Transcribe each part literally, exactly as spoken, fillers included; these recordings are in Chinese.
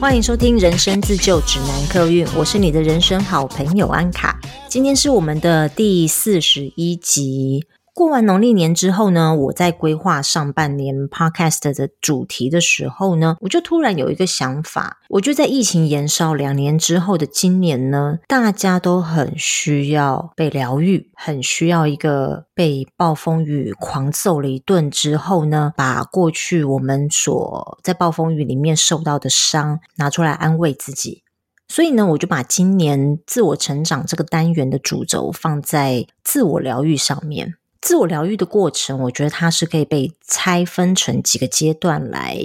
欢迎收听人生自救指南客运，我是你的人生好朋友安卡。今天是我们的第四十一集。过完农历年之后呢，我在规划上半年 podcast 的主题的时候呢，我就突然有一个想法，我就在疫情延烧两年之后的今年呢，大家都很需要被疗愈，很需要一个被暴风雨狂揍了一顿之后呢，把过去我们所在暴风雨里面受到的伤拿出来安慰自己。所以呢，我就把今年自我成长这个单元的主轴放在自我疗愈上面。自我疗愈的过程，我觉得它是可以被拆分成几个阶段来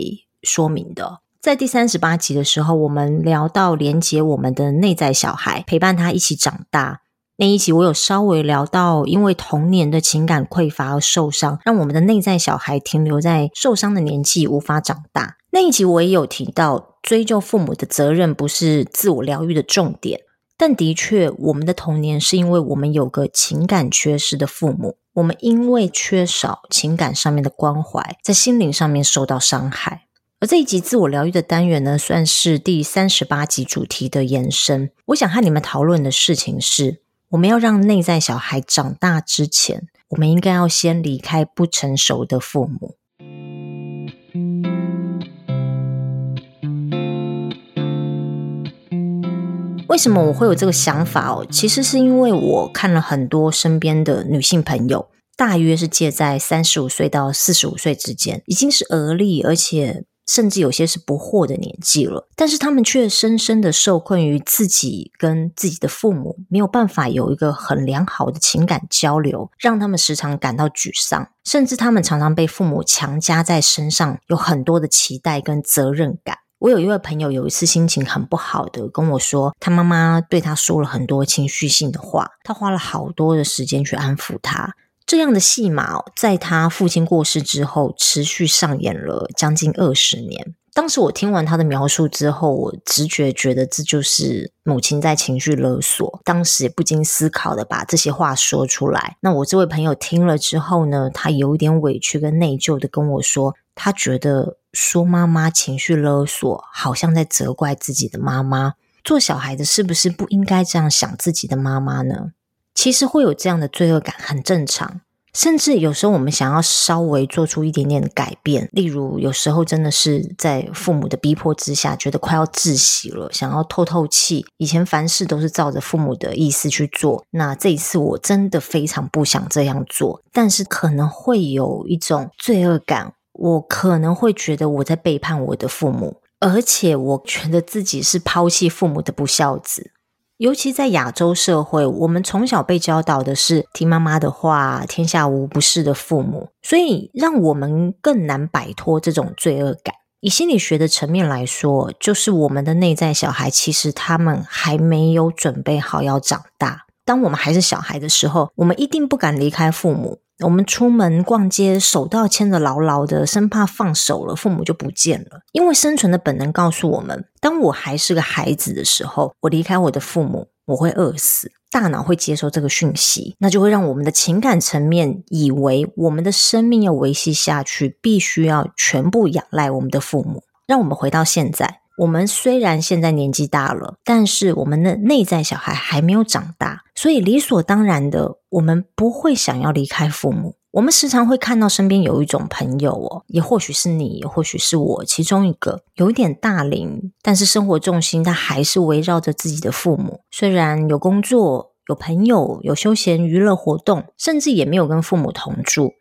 说明的。在第三十八集的时候，我们聊到连接我们的内在小孩，陪伴他一起长大。那一集我有稍微聊到，因为童年的情感匮乏而受伤，让我们的内在小孩停留在受伤的年纪，无法长大。那一集我也有提到，追究父母的责任不是自我疗愈的重点，但的确，我们的童年是因为我们有个情感缺失的父母，我们因为缺少情感上面的关怀，在心灵上面受到伤害。而这一集自我疗愈的单元呢，算是第三十八集主题的延伸。我想和你们讨论的事情是，我们要让内在小孩长大之前，我们应该要先离开不成熟的父母。为什么我会有这个想法哦？其实是因为我看了很多身边的女性朋友，大约是介在三十五岁到四十五岁之间，已经是而立，而且甚至有些是不惑的年纪了，但是她们却深深的受困于自己跟自己的父母没有办法有一个很良好的情感交流，让她们时常感到沮丧，甚至她们常常被父母强加在身上，有很多的期待跟责任感。我有一位朋友有一次心情很不好的跟我说，他妈妈对他说了很多情绪性的话，他花了好多的时间去安抚他。这样的戏码、哦、在他父亲过世之后持续上演了将近二十年。当时我听完他的描述之后，我直觉觉得这就是母亲在情绪勒索，当时也不经思考的把这些话说出来。那我这位朋友听了之后呢，他有一点委屈跟内疚的跟我说，他觉得说妈妈情绪勒索，好像在责怪自己的妈妈。做小孩的是不是不应该这样想自己的妈妈呢？其实会有这样的罪恶感很正常，甚至有时候我们想要稍微做出一点点的改变，例如有时候真的是在父母的逼迫之下，觉得快要窒息了，想要透透气，以前凡事都是照着父母的意思去做，那这一次我真的非常不想这样做，但是可能会有一种罪恶感，我可能会觉得我在背叛我的父母，而且我觉得自己是抛弃父母的不孝子。尤其在亚洲社会，我们从小被教导的是听妈妈的话，天下无不是的父母，所以让我们更难摆脱这种罪恶感。以心理学的层面来说，就是我们的内在小孩其实他们还没有准备好要长大。当我们还是小孩的时候，我们一定不敢离开父母，我们出门逛街手都要牵着牢牢的，生怕放手了父母就不见了。因为生存的本能告诉我们，当我还是个孩子的时候，我离开我的父母我会饿死，大脑会接受这个讯息，那就会让我们的情感层面以为我们的生命要维系下去，必须要全部仰赖我们的父母。让我们回到现在，我们虽然现在年纪大了，但是我们的内在小孩还没有长大，所以理所当然的，我们不会想要离开父母。我们时常会看到身边有一种朋友哦，也或许是你，也或许是我，其中一个有一点大龄，但是生活重心他还是围绕着自己的父母，虽然有工作，有朋友，有休闲娱乐活动，甚至也没有跟父母同住，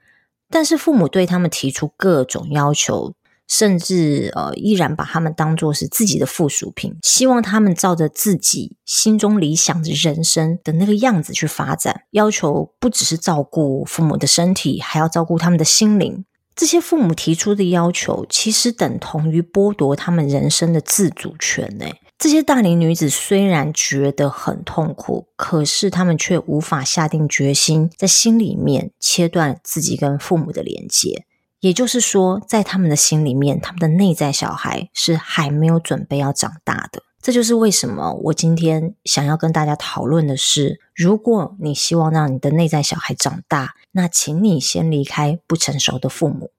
但是父母对他们提出各种要求，甚至呃，依然把他们当作是自己的附属品，希望他们照着自己心中理想的人生的那个样子去发展，要求不只是照顾父母的身体，还要照顾他们的心灵。这些父母提出的要求其实等同于剥夺他们人生的自主权欸。这些大龄女子虽然觉得很痛苦，可是她们却无法下定决心，在心里面切断自己跟父母的连接。也就是说，在他们的心里面，他们的内在小孩是还没有准备要长大的。这就是为什么我今天想要跟大家讨论的是，如果你希望让你的内在小孩长大，那请你先离开不成熟的父母。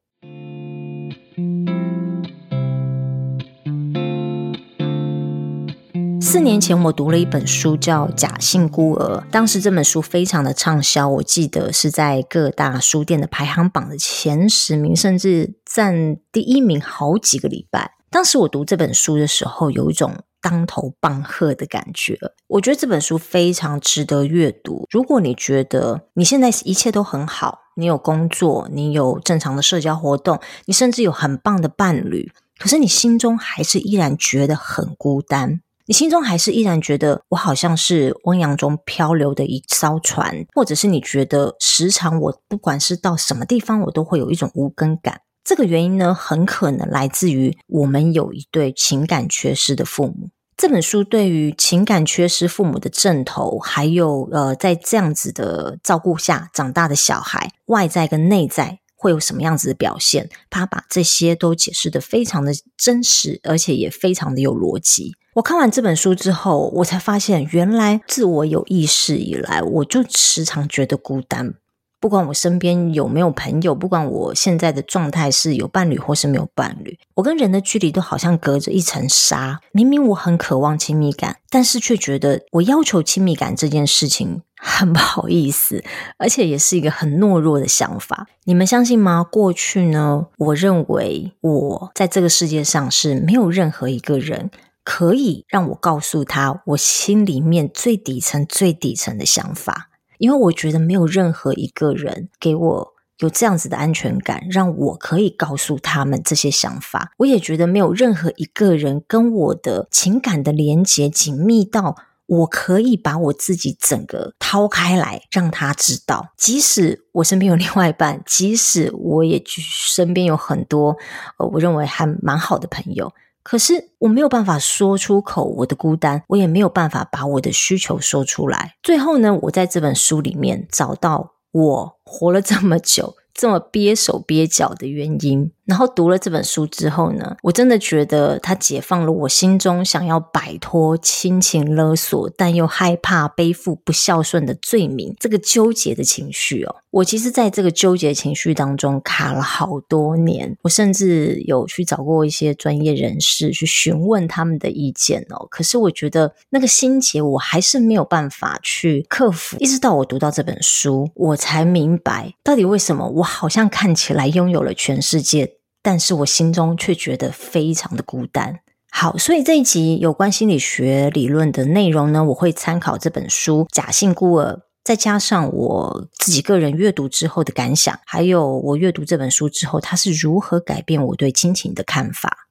四年前我读了一本书叫《假性孤儿》，当时这本书非常的畅销，我记得是在各大书店的排行榜的前十名，甚至占第一名好几个礼拜。当时我读这本书的时候有一种当头棒喝的感觉，我觉得这本书非常值得阅读。如果你觉得你现在一切都很好，你有工作，你有正常的社交活动，你甚至有很棒的伴侣，可是你心中还是依然觉得很孤单，你心中还是依然觉得我好像是汪洋中漂流的一艘船，或者是你觉得时常我不管是到什么地方我都会有一种无根感。这个原因呢，很可能来自于我们有一对情感缺失的父母。这本书对于情感缺失父母的症头，还有呃，在这样子的照顾下长大的小孩，外在跟内在会有什么样子的表现，他把这些都解释得非常的真实，而且也非常的有逻辑。我看完这本书之后，我才发现原来自我有意识以来，我就时常觉得孤单，不管我身边有没有朋友，不管我现在的状态是有伴侣或是没有伴侣，我跟人的距离都好像隔着一层纱。明明我很渴望亲密感，但是却觉得我要求亲密感这件事情很不好意思，而且也是一个很懦弱的想法。你们相信吗？过去呢，我认为我在这个世界上是没有任何一个人可以让我告诉他我心里面最底层最底层的想法，因为我觉得没有任何一个人给我有这样子的安全感，让我可以告诉他们这些想法。我也觉得没有任何一个人跟我的情感的连结紧密到我可以把我自己整个掏开来让他知道。即使我身边有另外一半，即使我也身边有很多、呃、我认为还蛮好的朋友，可是我没有办法说出口我的孤单，我也没有办法把我的需求说出来。最后呢，我在这本书里面找到我活了这么久这么憋手憋脚的原因。然后读了这本书之后呢，我真的觉得它解放了我心中想要摆脱亲情勒索但又害怕背负不孝顺的罪名这个纠结的情绪哦。我其实在这个纠结情绪当中卡了好多年，我甚至有去找过一些专业人士去询问他们的意见哦。可是我觉得那个心结我还是没有办法去克服，一直到我读到这本书，我才明白到底为什么我好像看起来拥有了全世界，但是我心中却觉得非常的孤单。好，所以这一集有关心理学理论的内容呢，我会参考这本书《假性孤儿》，再加上我自己个人阅读之后的感想，还有我阅读这本书之后它是如何改变我对亲情的看法。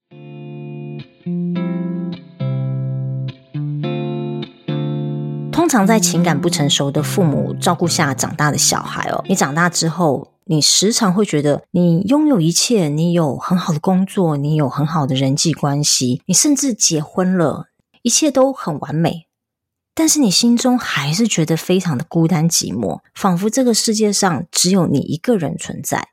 通常在情感不成熟的父母照顾下长大的小孩哦，你长大之后你时常会觉得你拥有一切，你有很好的工作，你有很好的人际关系，你甚至结婚了，一切都很完美，但是你心中还是觉得非常的孤单寂寞，仿佛这个世界上只有你一个人存在。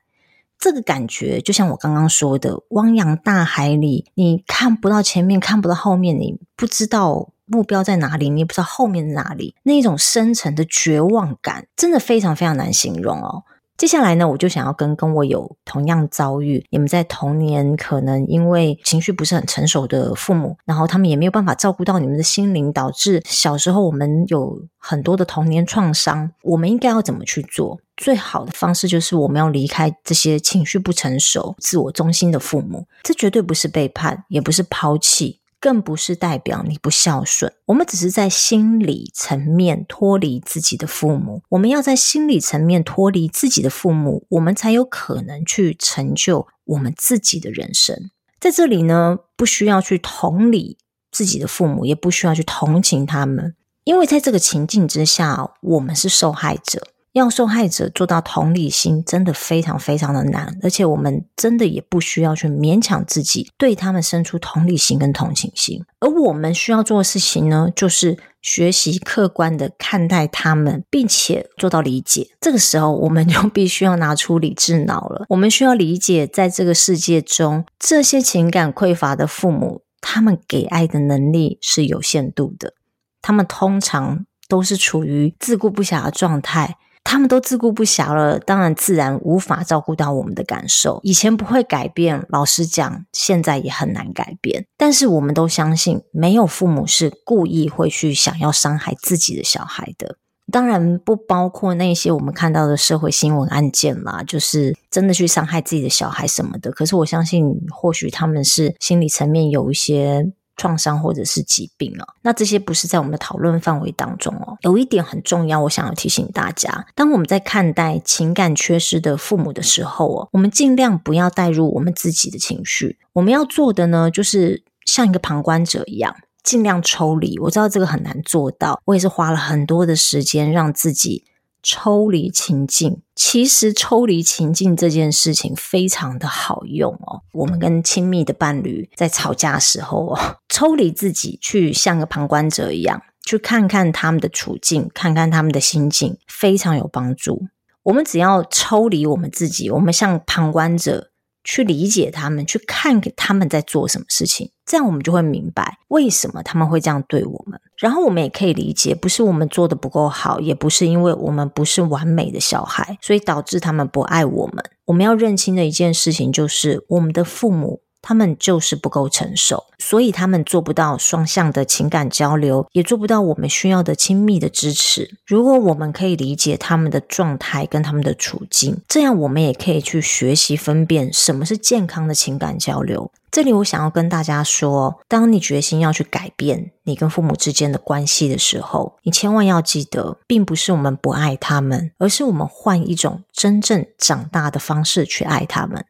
这个感觉就像我刚刚说的，汪洋大海里你看不到前面，看不到后面，你不知道目标在哪里，你也不知道后面在哪里，那一种深层的绝望感真的非常非常难形容哦。接下来呢，我就想要跟跟我有同样遭遇，你们在童年可能因为情绪不是很成熟的父母，然后他们也没有办法照顾到你们的心灵，导致小时候我们有很多的童年创伤，我们应该要怎么去做？最好的方式就是我们要离开这些情绪不成熟自我中心的父母。这绝对不是背叛，也不是抛弃，更不是代表你不孝顺，我们只是在心理层面脱离自己的父母。我们要在心理层面脱离自己的父母，我们才有可能去成就我们自己的人生。在这里呢，不需要去同理自己的父母，也不需要去同情他们，因为在这个情境之下，我们是受害者。要受害者做到同理心真的非常非常的难，而且我们真的也不需要去勉强自己对他们生出同理心跟同情心。而我们需要做的事情呢，就是学习客观的看待他们，并且做到理解。这个时候我们就必须要拿出理智脑了，我们需要理解在这个世界中这些情感匮乏的父母他们给爱的能力是有限度的，他们通常都是处于自顾不暇的状态，他们都自顾不暇了，当然自然无法照顾到我们的感受。以前不会改变，老实讲现在也很难改变，但是我们都相信没有父母是故意会去想要伤害自己的小孩的，当然不包括那些我们看到的社会新闻案件啦，就是真的去伤害自己的小孩什么的，可是我相信或许他们是心理层面有一些创伤或者是疾病哦，那这些不是在我们的讨论范围当中哦。有一点很重要，我想要提醒大家，当我们在看待情感缺失的父母的时候哦，我们尽量不要带入我们自己的情绪，我们要做的呢，就是像一个旁观者一样，尽量抽离。我知道这个很难做到，我也是花了很多的时间让自己抽离情境。其实抽离情境这件事情非常的好用哦。我们跟亲密的伴侣在吵架的时候哦，抽离自己，去像个旁观者一样，去看看他们的处境，看看他们的心境，非常有帮助。我们只要抽离我们自己，我们像旁观者去理解他们，去看他们在做什么事情，这样我们就会明白为什么他们会这样对我们。然后我们也可以理解，不是我们做的不够好，也不是因为我们不是完美的小孩，所以导致他们不爱我们。我们要认清的一件事情就是，我们的父母他们就是不够成熟，所以他们做不到双向的情感交流，也做不到我们需要的亲密的支持。如果我们可以理解他们的状态跟他们的处境，这样我们也可以去学习分辨什么是健康的情感交流。这里我想要跟大家说，当你决心要去改变你跟父母之间的关系的时候，你千万要记得，并不是我们不爱他们，而是我们换一种真正长大的方式去爱他们。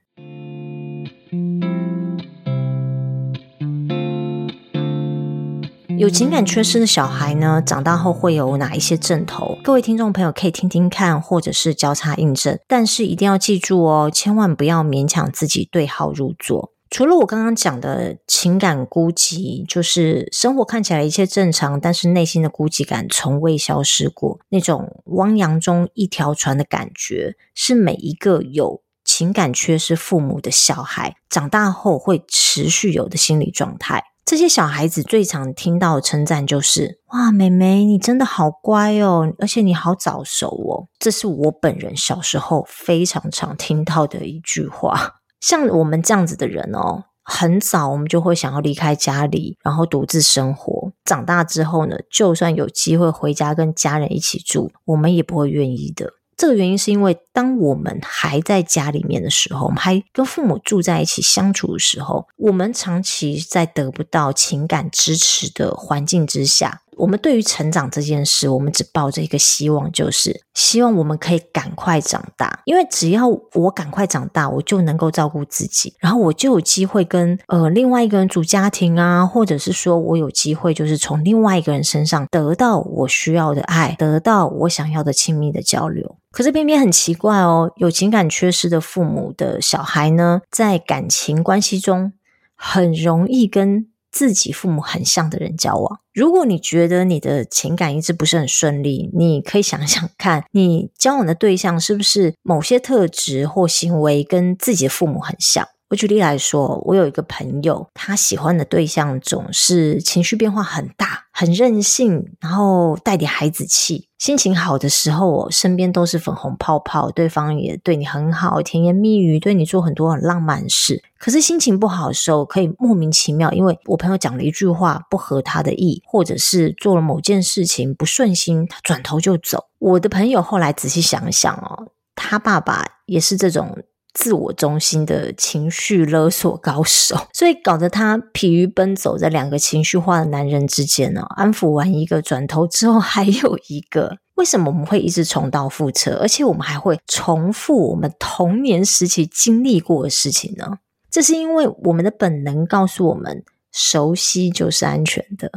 有情感缺失的小孩呢，长大后会有哪一些症头？各位听众朋友可以听听看，或者是交叉印证，但是一定要记住哦，千万不要勉强自己对号入座。除了我刚刚讲的情感孤寂，就是生活看起来一切正常，但是内心的孤寂感从未消失过，那种汪洋中一条船的感觉，是每一个有情感缺失父母的小孩长大后会持续有的心理状态。这些小孩子最常听到的称赞就是，哇，妹妹，你真的好乖哦，而且你好早熟哦。这是我本人小时候非常常听到的一句话。像我们这样子的人哦，很早我们就会想要离开家里，然后独自生活。长大之后呢，就算有机会回家跟家人一起住，我们也不会愿意的。这个原因是因为当我们还在家里面的时候，我们还跟父母住在一起相处的时候，我们长期在得不到情感支持的环境之下，我们对于成长这件事，我们只抱着一个希望，就是希望我们可以赶快长大，因为只要我赶快长大，我就能够照顾自己，然后我就有机会跟呃另外一个人组家庭啊，或者是说我有机会就是从另外一个人身上得到我需要的爱，得到我想要的亲密的交流。可是偏偏很奇怪哦，有情感缺失的父母的小孩呢，在感情关系中很容易跟自己父母很像的人交往。如果你觉得你的情感一直不是很顺利，你可以想想看，你交往的对象是不是某些特质或行为跟自己的父母很像。我举例来说，我有一个朋友，他喜欢的对象总是情绪变化很大，很任性，然后带点孩子气，心情好的时候哦，身边都是粉红泡泡，对方也对你很好，甜言蜜语，对你做很多很浪漫的事。可是心情不好的时候，可以莫名其妙，因为我朋友讲了一句话不合他的意，或者是做了某件事情不顺心，他转头就走。我的朋友后来仔细想想哦，他爸爸也是这种自我中心的情绪勒索高手，所以搞得他疲于奔走在两个情绪化的男人之间哦，安抚完一个，转头之后还有一个。为什么我们会一直重蹈覆辙，而且我们还会重复我们童年时期经历过的事情呢？这是因为我们的本能告诉我们，熟悉就是安全的，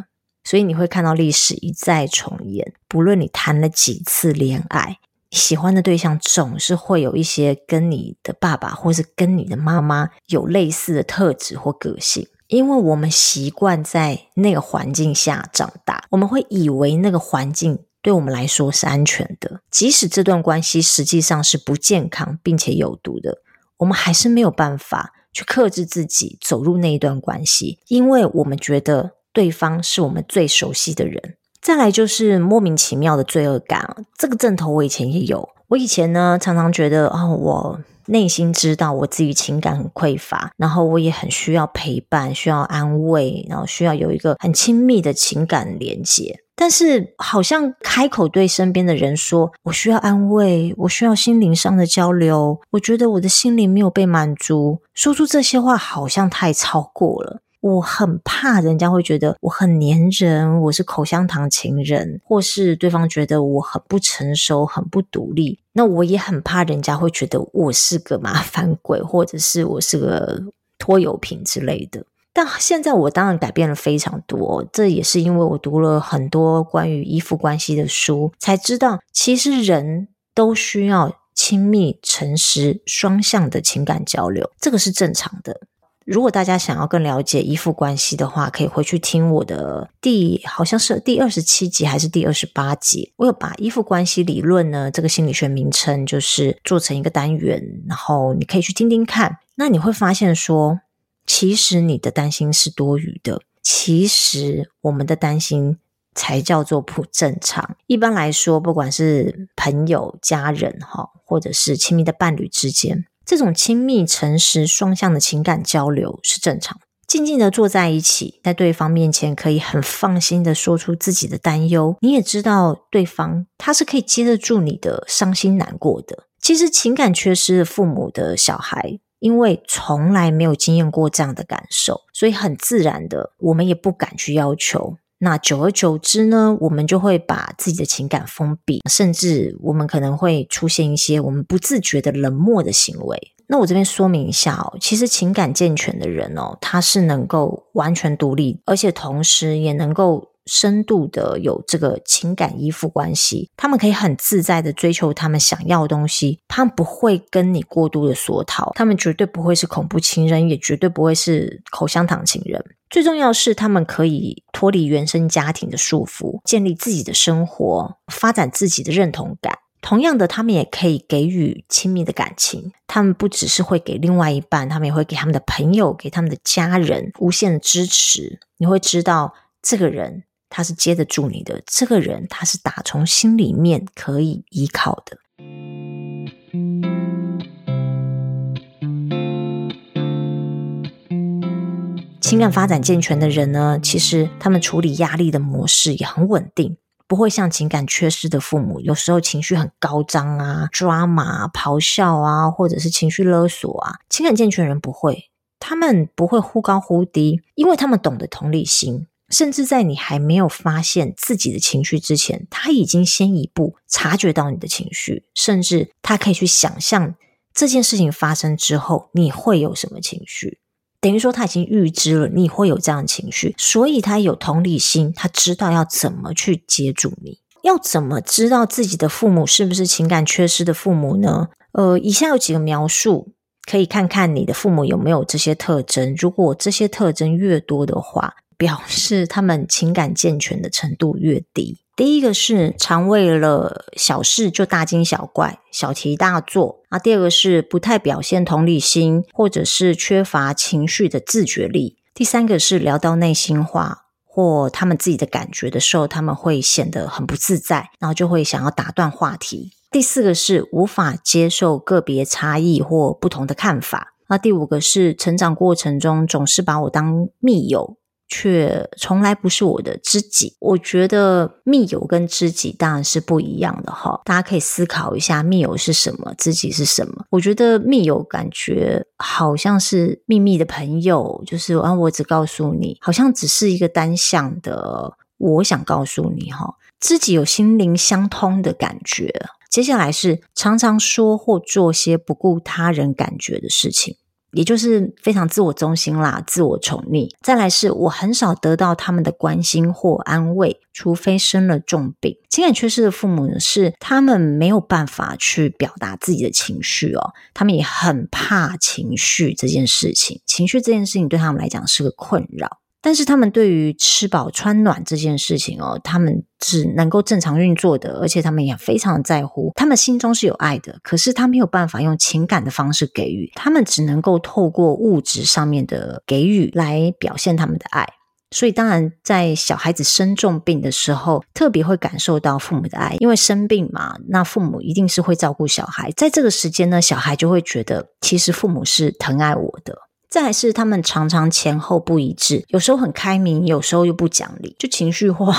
所以你会看到历史一再重演。不论你谈了几次恋爱，喜欢的对象总是会有一些跟你的爸爸或是跟你的妈妈有类似的特质或个性，因为我们习惯在那个环境下长大，我们会以为那个环境对我们来说是安全的，即使这段关系实际上是不健康并且有毒的，我们还是没有办法去克制自己走入那一段关系，因为我们觉得对方是我们最熟悉的人。再来就是莫名其妙的罪恶感，这个症头我以前也有。我以前呢常常觉得哦，我内心知道我自己情感很匮乏，然后我也很需要陪伴，需要安慰，然后需要有一个很亲密的情感连结。但是好像开口对身边的人说我需要安慰，我需要心灵上的交流，我觉得我的心灵没有被满足，说出这些话好像太超过了。我很怕人家会觉得我很黏人，我是口香糖情人，或是对方觉得我很不成熟，很不独立。那我也很怕人家会觉得我是个麻烦鬼，或者是我是个拖油瓶之类的。但现在我当然改变了非常多，这也是因为我读了很多关于依附关系的书，才知道其实人都需要亲密、诚实、双向的情感交流，这个是正常的。如果大家想要更了解依附关系的话，可以回去听我的第好像是第二十七集还是第二十八集，我有把依附关系理论呢这个心理学名称就是做成一个单元，然后你可以去听听看。那你会发现说其实你的担心是多余的，其实我们的担心才叫做不正常。一般来说不管是朋友、家人或者是亲密的伴侣之间，这种亲密、诚实、双向的情感交流是正常，静静的坐在一起，在对方面前可以很放心的说出自己的担忧，你也知道对方他是可以接得住你的伤心难过的。其实情感缺失的父母的小孩，因为从来没有经验过这样的感受，所以很自然的我们也不敢去要求，那久而久之呢，我们就会把自己的情感封闭，甚至我们可能会出现一些我们不自觉的冷漠的行为。那我这边说明一下哦，其实情感健全的人哦，他是能够完全独立，而且同时也能够深度的有这个情感依附关系，他们可以很自在的追求他们想要的东西，他们不会跟你过度的索讨，他们绝对不会是恐怖情人，也绝对不会是口香糖情人。最重要是他们可以脱离原生家庭的束缚，建立自己的生活，发展自己的认同感。同样的，他们也可以给予亲密的感情，他们不只是会给另外一半，他们也会给他们的朋友，给他们的家人无限的支持。你会知道这个人他是接得住你的，这个人他是打从心里面可以依靠的。情感发展健全的人呢，其实他们处理压力的模式也很稳定，不会像情感缺失的父母有时候情绪很高涨啊、drama啊、咆哮啊，或者是情绪勒索啊。情感健全人不会，他们不会忽高忽低，因为他们懂得同理心，甚至在你还没有发现自己的情绪之前，他已经先一步察觉到你的情绪，甚至他可以去想象这件事情发生之后你会有什么情绪，等于说他已经预知了你会有这样的情绪，所以他有同理心，他知道要怎么去接住你。要怎么知道自己的父母是不是情感缺失的父母呢？呃，以下有几个描述，可以看看你的父母有没有这些特征。如果这些特征越多的话，表示他们情感健全的程度越低。第一个是常为了小事就大惊小怪、小题大做啊。第二个是不太表现同理心，或者是缺乏情绪的自觉力。第三个是聊到内心话或他们自己的感觉的时候，他们会显得很不自在，然后就会想要打断话题。第四个是无法接受个别差异或不同的看法。那第五个是成长过程中总是把我当密友，却从来不是我的知己。我觉得密友跟知己当然是不一样的哈，大家可以思考一下密友是什么，知己是什么。我觉得密友感觉好像是秘密的朋友，就是啊，我只告诉你，好像只是一个单向的我想告诉你哈。知己有心灵相通的感觉。接下来是常常说或做些不顾他人感觉的事情，也就是非常自我中心啦，自我宠溺。再来是我很少得到他们的关心或安慰，除非生了重病。情感缺失的父母呢，是他们没有办法去表达自己的情绪哦，他们也很怕情绪这件事情，情绪这件事情对他们来讲是个困扰。但是他们对于吃饱穿暖这件事情哦，他们只能够正常运作的，而且他们也非常在乎，他们心中是有爱的，可是他没有办法用情感的方式给予，他们只能够透过物质上面的给予来表现他们的爱。所以当然在小孩子生重病的时候特别会感受到父母的爱，因为生病嘛，那父母一定是会照顾小孩，在这个时间呢，小孩就会觉得其实父母是疼爱我的。再来是他们常常前后不一致，有时候很开明，有时候又不讲理，就情绪化。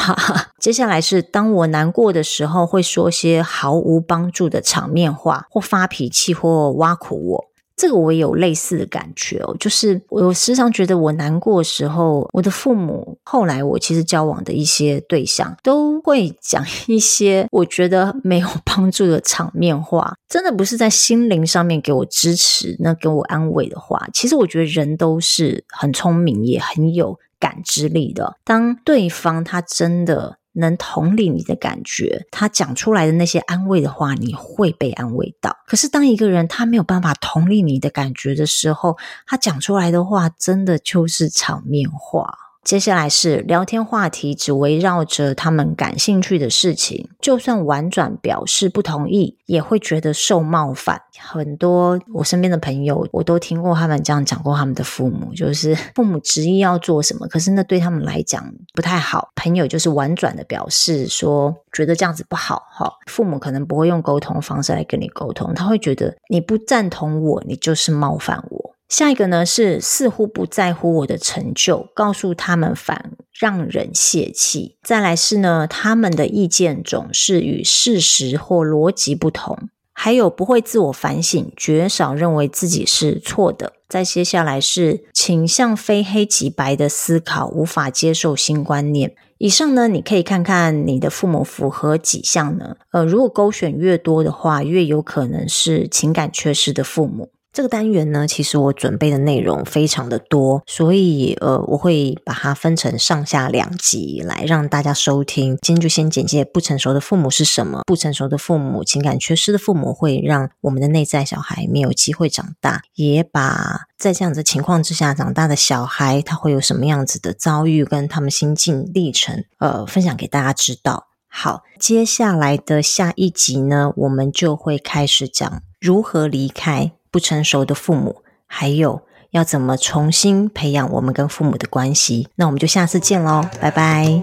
接下来是当我难过的时候会说些毫无帮助的场面话，或发脾气，或挖苦我。这个我也有类似的感觉哦，就是我时常觉得我难过的时候，我的父母，后来我其实交往的一些对象，都会讲一些我觉得没有帮助的场面话，真的不是在心灵上面给我支持，那给我安慰的话。其实我觉得人都是很聪明，也很有感知力的，当对方他真的能同理你的感觉，他讲出来的那些安慰的话，你会被安慰到。可是当一个人他没有办法同理你的感觉的时候，他讲出来的话真的就是场面话。接下来是聊天话题只围绕着他们感兴趣的事情，就算婉转表示不同意，也会觉得受冒犯。很多我身边的朋友，我都听过他们这样讲过他们的父母，就是父母执意要做什么，可是那对他们来讲不太好，朋友就是婉转的表示说觉得这样子不好，父母可能不会用沟通方式来跟你沟通，他会觉得你不赞同我，你就是冒犯我。下一个呢是似乎不在乎我的成就，告诉他们反让人泄气。再来是呢，他们的意见总是与事实或逻辑不同，还有不会自我反省，绝少认为自己是错的。再接下来是倾向非黑即白的思考，无法接受新观念。以上呢，你可以看看你的父母符合几项呢？呃，如果勾选越多的话，越有可能是情感缺失的父母。这个单元呢，其实我准备的内容非常的多，所以呃，我会把它分成上下两集来让大家收听。今天就先简介不成熟的父母是什么，不成熟的父母、情感缺失的父母会让我们的内在小孩没有机会长大，也把在这样子情况之下长大的小孩他会有什么样子的遭遇跟他们心境历程呃，分享给大家知道。好，接下来的下一集呢，我们就会开始讲如何离开不成熟的父母，还有要怎么重新培养我们跟父母的关系。那我们就下次见咯，拜拜。